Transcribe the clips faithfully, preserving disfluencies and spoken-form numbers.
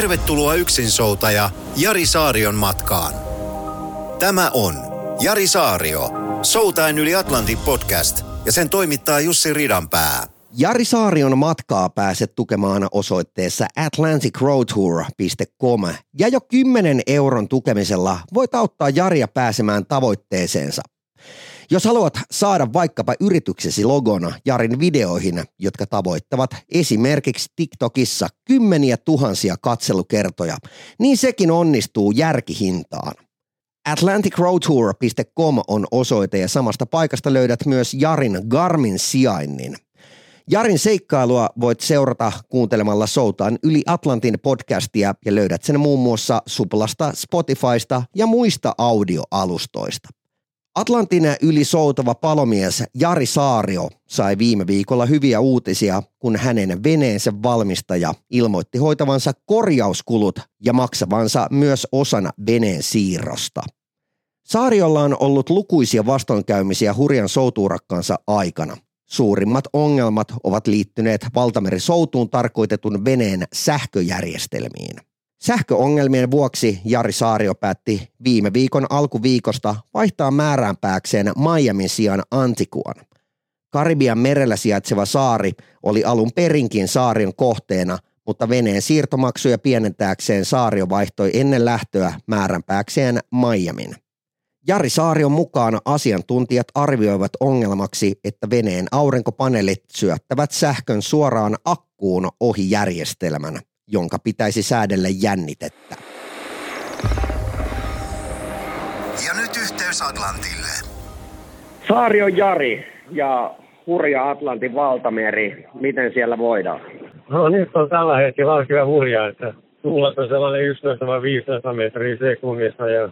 Tervetuloa yksinsoutaja Jari Saarion matkaan. Tämä on Jari Saario, Soutaan yli Atlantin podcast ja sen toimittaa Jussi Ridanpää. Jari Saarion matkaa pääset tukemaan osoitteessa Atlantic Row Tour dot com ja jo kymmenen euron tukemisella voit auttaa Jaria pääsemään tavoitteeseensa. Jos haluat saada vaikkapa yrityksesi logona Jarin videoihin, jotka tavoittavat esimerkiksi TikTokissa kymmeniä tuhansia katselukertoja, niin sekin onnistuu järkihintaan. Atlantic Row Tour dot com on osoite ja samasta paikasta löydät myös Jarin Garmin sijainnin. Jarin seikkailua voit seurata kuuntelemalla Soutaan yli Atlantin podcastia ja löydät sen muun muassa Suplasta, Spotifysta ja muista audioalustoista. Atlantin yli soutava palomies Jari Saario sai viime viikolla hyviä uutisia, kun hänen veneensä valmistaja ilmoitti hoitavansa korjauskulut ja maksavansa myös osana veneen siirrosta. Saariolla on ollut lukuisia vastoinkäymisiä hurjan soutuurakkaansa aikana. Suurimmat ongelmat ovat liittyneet valtamerisoutuun tarkoitetun veneen sähköjärjestelmiin. Sähköongelmien vuoksi Jari Saario päätti viime viikon alkuviikosta vaihtaa määränpääkseen Miamin sijaan Antiguan. Karibian merellä sijaitseva saari oli alun perinkin Saarion kohteena, mutta veneen siirtomaksuja pienentääkseen Saario vaihtoi ennen lähtöä määränpääkseen Miamin. Jari Saarion mukaan asiantuntijat arvioivat ongelmaksi, että veneen aurinkopaneelit syöttävät sähkön suoraan akkuun ohi järjestelmän, jonka pitäisi säädellä jännitettä. Ja nyt yhteys Atlantille. Saario Jari ja hurja Atlantin valtameri. Miten siellä voidaan? No nyt on tällä hetkellä alkaa hurjaa, että tuulet on sellainen yksitoista viisitoista metriä sekunnissa ja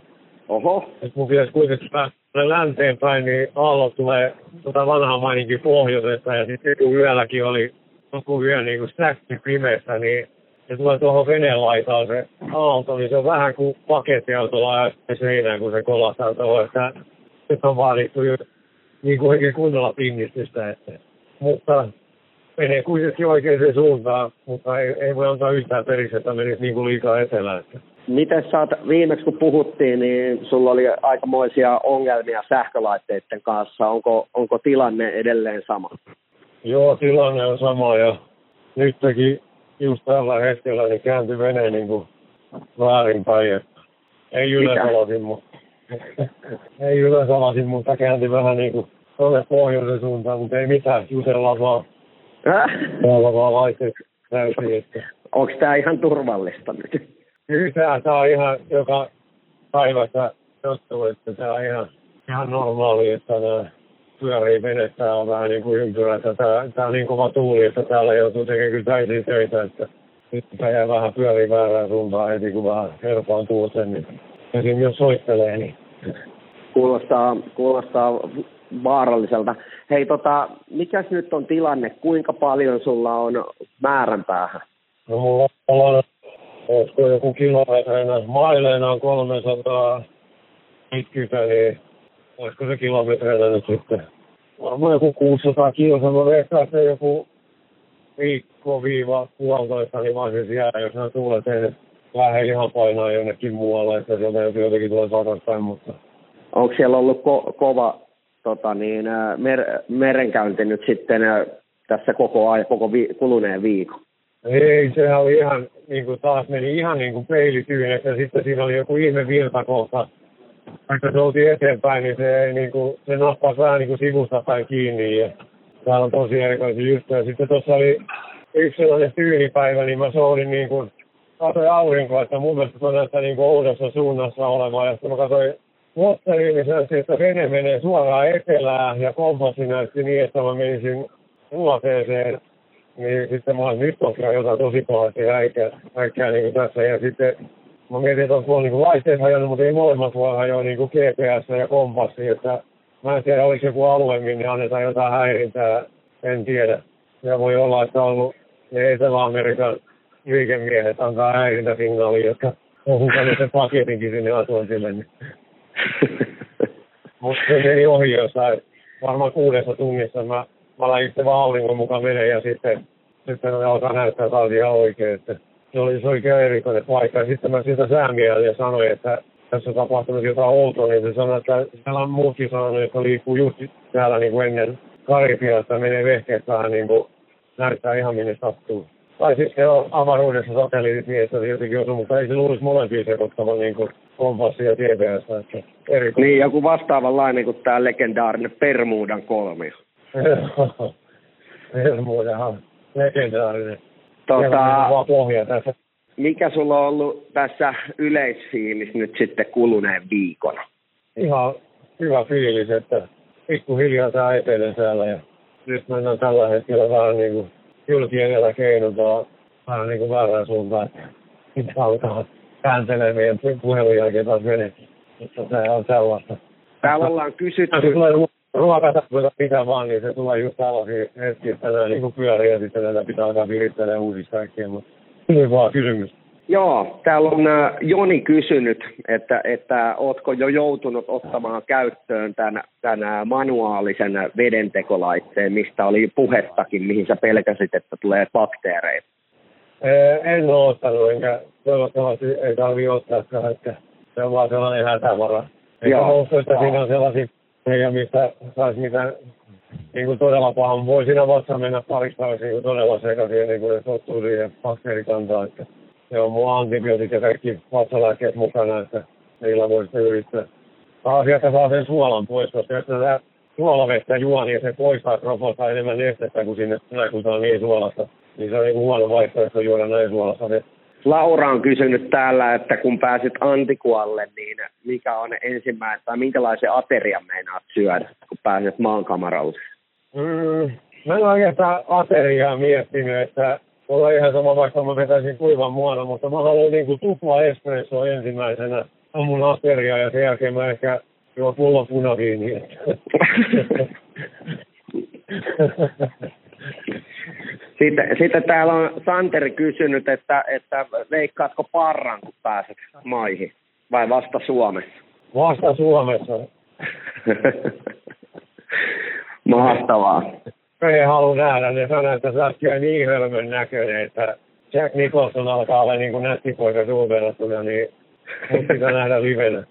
oho. Jos mun pitäisi kuitenkin päästä länteen päin, niin aallot tulee tuota vanhaa maininkin pohjoisesta ja sitten kun yölläkin oli joku yö niin kuin säkki pimeässä, niin se tulee tuohon veneen laitaan se aalto, niin se on vähän kuin pakettiautolla ajattelee seinään, kun se kolahtaa tuohon, että nyt on vaadittu jo niin kuin oikein kunnolla pinnistystä, että mutta menee kuitenkin oikeaan suuntaan, mutta ei, ei voi antaa yhtään periksi, että menisi niin kuin liikaa etelään. Miten sä oot, viimeksi kun puhuttiin, niin sulla oli aikamoisia ongelmia sähkölaitteiden kanssa. Onko, onko tilanne edelleen sama? Joo, tilanne on sama ja nytkin just tällä hetkellä niin kääntyi veneen niin kuin väärinpäin. Ei yleensalasin, mutta, ei yleensalasin, mutta kääntyi vähän niin kuin tuonne pohjoisen suuntaan, mutta ei mitään, jutellaan vaan. Täällä vaan laitteet täysin. Onko tää ihan turvallista nyt? Yhtään, tämä on ihan joka päivästä juttu, että tämä on ihan, ihan normaali, että nämä pyörii venettää on vähän niin kuin ympyrä. Tämä, tämä on niin kova tuuli, että täällä joutuu tekemään kyllä täysin töitä, että nyt tämä jää vähän pyörii väärään suuntaan heti, kun vähän herpaan tuulten, niin esim. Jos soittelee, niin kuulostaa, kuulostaa vaaralliselta. Hei, tota, mikäs nyt on tilanne? Kuinka paljon sulla on määränpäähän? No, mulla on olisiko joku kilometrinä, maileina on kolmesataaviisikymmentä, niin olisiko se kilometrinä nyt sitten? Varmaan joku kuusisataa kilsaa, mä veikkaan, että joku viikko viiva puolitoista, niin vaan siis jää, jos nämä tuulet ei lähde ihan painaa jonnekin muualle, että sieltä jotenkin tulee sataspäin, mutta onko siellä ollut ko- kova tota niin, mer- merenkäynti nyt sitten tässä koko ajan, koko vi- kuluneen viikon? Ei, sehän oli ihan, niin kuin taas meni ihan niin kuin peilityyneksi ja sitten siinä oli joku ihme virtakohta. Vaikka se oltiin eteenpäin, niin se, niin kuin, se nappasi vähän niin kuin sivusta päin kiinni ja täällä on tosi erikoisia juttuja. Sitten tuossa oli yksi sellainen tyynipäivä, niin mä soudin niin kuin, katsoin aurinkoa, että mun mielestä se näyttää niin kuin uudessa suunnassa olemaan. Ja sitten mä katsoin mootteriin, niin sanoisin, että vene menee suoraan etelään ja kompassi näytti niin, että mä menisin luoteeseen. Niin sitten mä olen nyt on jotain tosi pahasti häikää, häikää niin kuin tässä ja sitten mä mietin, että on tuolla niinku laitteet hajonnut, mutta ei molemmat vaan hajoa niinku G P S ja kompassi, että mä en tiedä, oliko joku alue, minne annetaan jotain häirintää, en tiedä. Ja voi olla, että on ollut ne Etelä-Amerikan liikemiehet antaa häirintäsignaalia, jotka on hukannut sen paketinkin sinne asuntille. Niin. Mutta se meni ohi jossain, varmaan kuudessa tunnissa mä, mä lähdin sitten vaan hallingon mukaan menen ja sitten, sitten ne alkaa näyttää tautia oikein, että se oli oikein erikoinen paikka. Ja sitten mä siltä säämieltä sanoin, että tässä on tapahtunut jotain outoa, niin se sanoi, että siellä on muutkin sanonut, jotka liikkuu just täällä niin kuin ennen Karibiasta, menee vehkeet vähän niin kuin näyttää ihan minne sattuu. Tai siis se on avaruudessa satelliitit miestä jotenkin osu, mutta ei se luulisi molempia sekoittamaan niin kuin kompassi ja G P S. Niin, joku vastaavanlainen kuin tämä legendaarinen Bermudan kolmio. Bermudahan, legendaarinen. Tota, mikä sulla on ollut tässä yleisfiilis nyt sitten kuluneen viikona? Ihan hyvä fiilis, että pikkuhiljaa tämä etenee täällä ja nyt mennään tällä hetkellä vähän niin kuin julki edellä keinotaan vähän niin kuin väärään suuntaan, että nyt alkaa kääntelee meidän puhelun jälkeen taas menee. Tämä on sellaista. Täällä ollaan kysytty. Se tulee ruokatarkoita pitää vaan, niin se tulee just tällaisia hetkiä, että nämä niin pyörii ja sitten näitä pitää alkaa virittää uusiksi kaikkeen, mutta hyvin vaan kysymys. Joo, täällä on Joni kysynyt, että, että ootko jo joutunut ottamaan käyttöön tämän, tämän manuaalisen vedentekolaitteen, mistä oli puhettakin, mihin sä pelkäsit, että tulee bakteereita? En ole ottanut, enkä toivottavasti ei tarvitse ottaa, että se on vaan sellainen hätävara. Enkä usko, että siinä on sellaisia ja mistä saisi mitään niin todella pahan. Voi siinä vasta mennä pariksi päiväksi niin todella sekaisin, niin kun tottuu siihen bakteerikantaa, että se on mun antibiootit ja kaikki vatsalääkkeet mukana, että niillä voi sitä yrittää. Asiasta saa sen suolan pois, koska jos tätä suolavettä juo, niin se poistaa kropostaa enemmän nestettä kuin sinne näkytään niin suolasta. Niin se on niin huono vaihtoehto juoda näin suolasta. Laura on kysynyt täällä, että kun pääsit Antigualle, niin mikä on ensimmäinen, tai minkälaisen aterian meinaat syödä, kun pääset maankamaralle? Mm, mä en oikeastaan ateriaa miettinyt, että mulla ihan sama, vaikka mä vetäisin kuivan muona, mutta mä haluan niin kuin tupla espressoa ensimmäisenä. On mun ateriaa ja sen jälkeen mä ehkä juon pullon punaviiniä. Sitten, sitten täällä on Santeri kysynyt, että, että leikkaatko parran, kun pääset maihin, vai vasta Suomessa? Vasta Suomessa. Mahtavaa. Mä en halua nähdä, ne sanoo, että sä oot niin hölmön näköinen, että Jack Nicholson alkaa olla niin kuin nättipoika suun verrattuna, niin mut pitää nähdä livenä.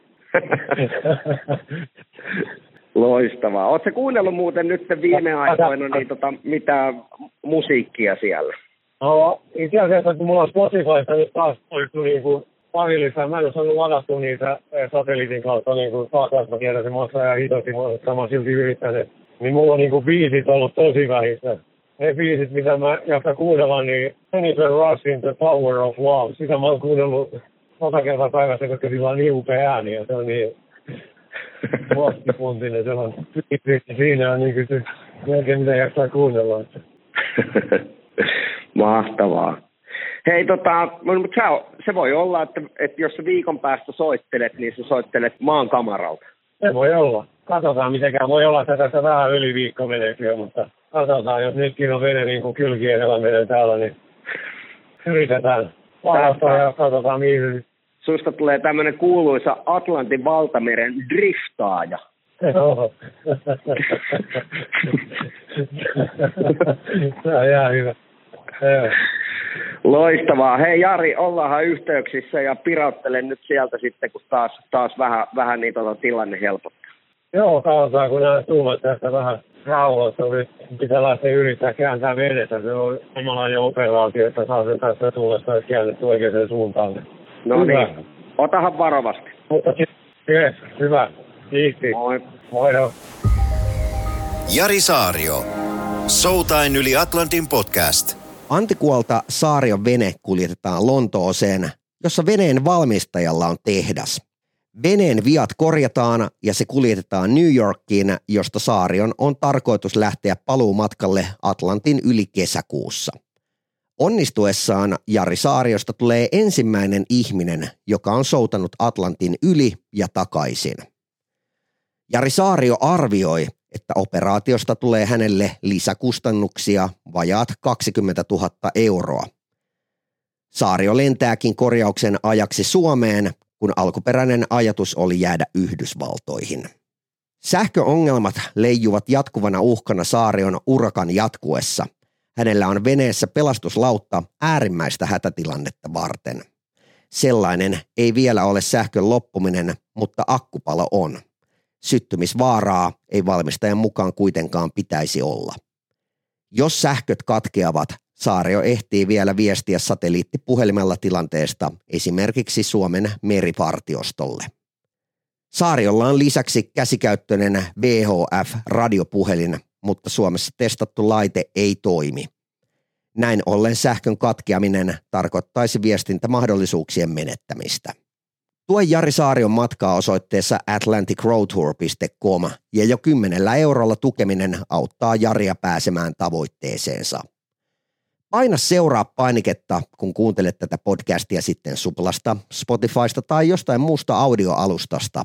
Loistavaa. Oletko kuunnellut muuten nyt viime aikoina niin tota, mitään musiikkia siellä? No itse asiassa, kun mulla on Spotifysta nyt taas poistu niin kuin parillista, mä en ole saanut ladattua niitä satelliitin kautta niin kuin taas, mä tiedän se maksaa ja hitosti, mutta mä oon silti yrittänyt. Niin mulla on niin kuin biisit ollut tosi vähissä. Ne biisit, mitä mä jaksan kuunnella, niin Jennifer Russin The Power of Love, sitä mä oon kuunnellut monta kertaa päivässä, koska sillä on niin upea ääni ja se on niin... Moppi Pontti, se on siinä on niin kuin se melkein mitä jaksaa kuunnella. Mahtavaa. Hei tota, mutta se voi olla, että, että jos sä viikon päästä soittelet, niin sä soittelet maan kamaralta. Se voi olla. Katsotaan mitenkään. Voi olla, että tässä vähän yli viikko menee, mutta katsotaan, jos nytkin on vene niin kuin kylki edellä menen täällä, niin yritetään palastaa ja katsotaan mihin. Susta tulee tämmöinen kuuluisa Atlantin valtameren driftaaja. Joo. Tämä on ihan hyvä. Loistavaa. Hei Jari, ollaanhan yhteyksissä ja pirauttele nyt sieltä sitten, kun taas, taas vähän, vähän niin tota tilanne helpottaa. Joo, katsotaan, kun nämä tuumat tästä vähän rauhoista. Pitää lähteä yrittää kääntää vedetä. Se on samanlainen operaatio, että saa sen tästä tuulesta käännetty oikeaan suuntaan. No hyvä. Niin, otahan varovasti. Yes, hyvä. Kiitti. Moi. Moi. Jari Saario, Soutain yli Atlantin podcast. Antigualta Saarion vene kuljetetaan Lontooseen, jossa veneen valmistajalla on tehdas. Veneen viat korjataan ja se kuljetetaan New Yorkiin, josta Saarion on tarkoitus lähteä paluumatkalle Atlantin yli kesäkuussa. Onnistuessaan Jari Saariosta tulee ensimmäinen ihminen, joka on soutanut Atlantin yli ja takaisin. Jari Saario arvioi, että operaatiosta tulee hänelle lisäkustannuksia vajaat kaksikymmentätuhatta euroa. Saario lentääkin korjauksen ajaksi Suomeen, kun alkuperäinen ajatus oli jäädä Yhdysvaltoihin. Sähköongelmat leijuvat jatkuvana uhkana Saarion urakan jatkuessa. Hänellä on veneessä pelastuslautta äärimmäistä hätätilannetta varten. Sellainen ei vielä ole sähkön loppuminen, mutta akkupalo on. Syttymisvaaraa ei valmistajan mukaan kuitenkaan pitäisi olla. Jos sähköt katkeavat, Saario ehtii vielä viestiä satelliittipuhelimella tilanteesta esimerkiksi Suomen merivartiostolle. Saariolla on lisäksi käsikäyttöinen V H F-radiopuhelin, mutta Suomessa testattu laite ei toimi. Näin ollen sähkön katkeaminen tarkoittaisi viestintämahdollisuuksien menettämistä. Tue Jari Saarion matkaa osoitteessa Atlantic Row Tour piste com ja jo kymmenellä eurolla tukeminen auttaa Jaria pääsemään tavoitteeseensa. Paina seuraa painiketta, kun kuuntelet tätä podcastia sitten Suplasta, Spotifysta tai jostain muusta audioalustasta.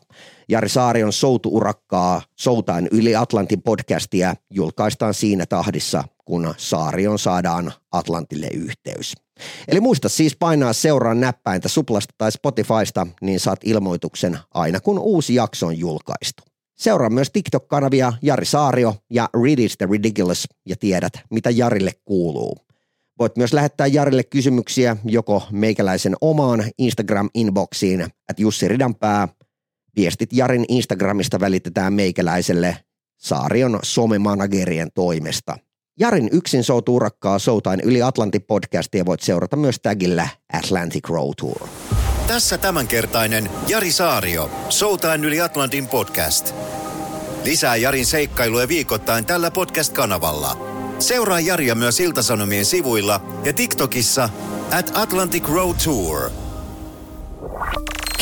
Jari Saarion soutuurakkaa Soutaan yli Atlantin podcastia julkaistaan siinä tahdissa, kun Saarion saadaan Atlantille yhteys. Eli muista siis painaa seuraa näppäintä Suplasta tai Spotifysta, niin saat ilmoituksen aina kun uusi jakso on julkaistu. Seuraa myös TikTok-kanavia Jari Saario ja Read is the Ridiculous ja tiedät, mitä Jarille kuuluu. Voit myös lähettää Jarille kysymyksiä joko meikäläisen omaan Instagram-inboxiin at Jussi Ridanpää. Viestit Jarin Instagramista välitetään meikäläiselle Saarion somemanagerien toimesta. Jarin yksin soutuurakkaa Soutain yli Atlantin podcastia voit seurata myös tagillä Atlantic Row Tour. Tässä tämänkertainen Jari Saario, Soutain yli Atlantin podcast. Lisää Jarin seikkailuja viikoittain tällä podcast-kanavalla. Seuraa Jaria myös Ilta-Sanomien sivuilla ja TikTokissa at Atlantic Row Tour.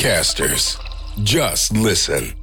Casters, just listen.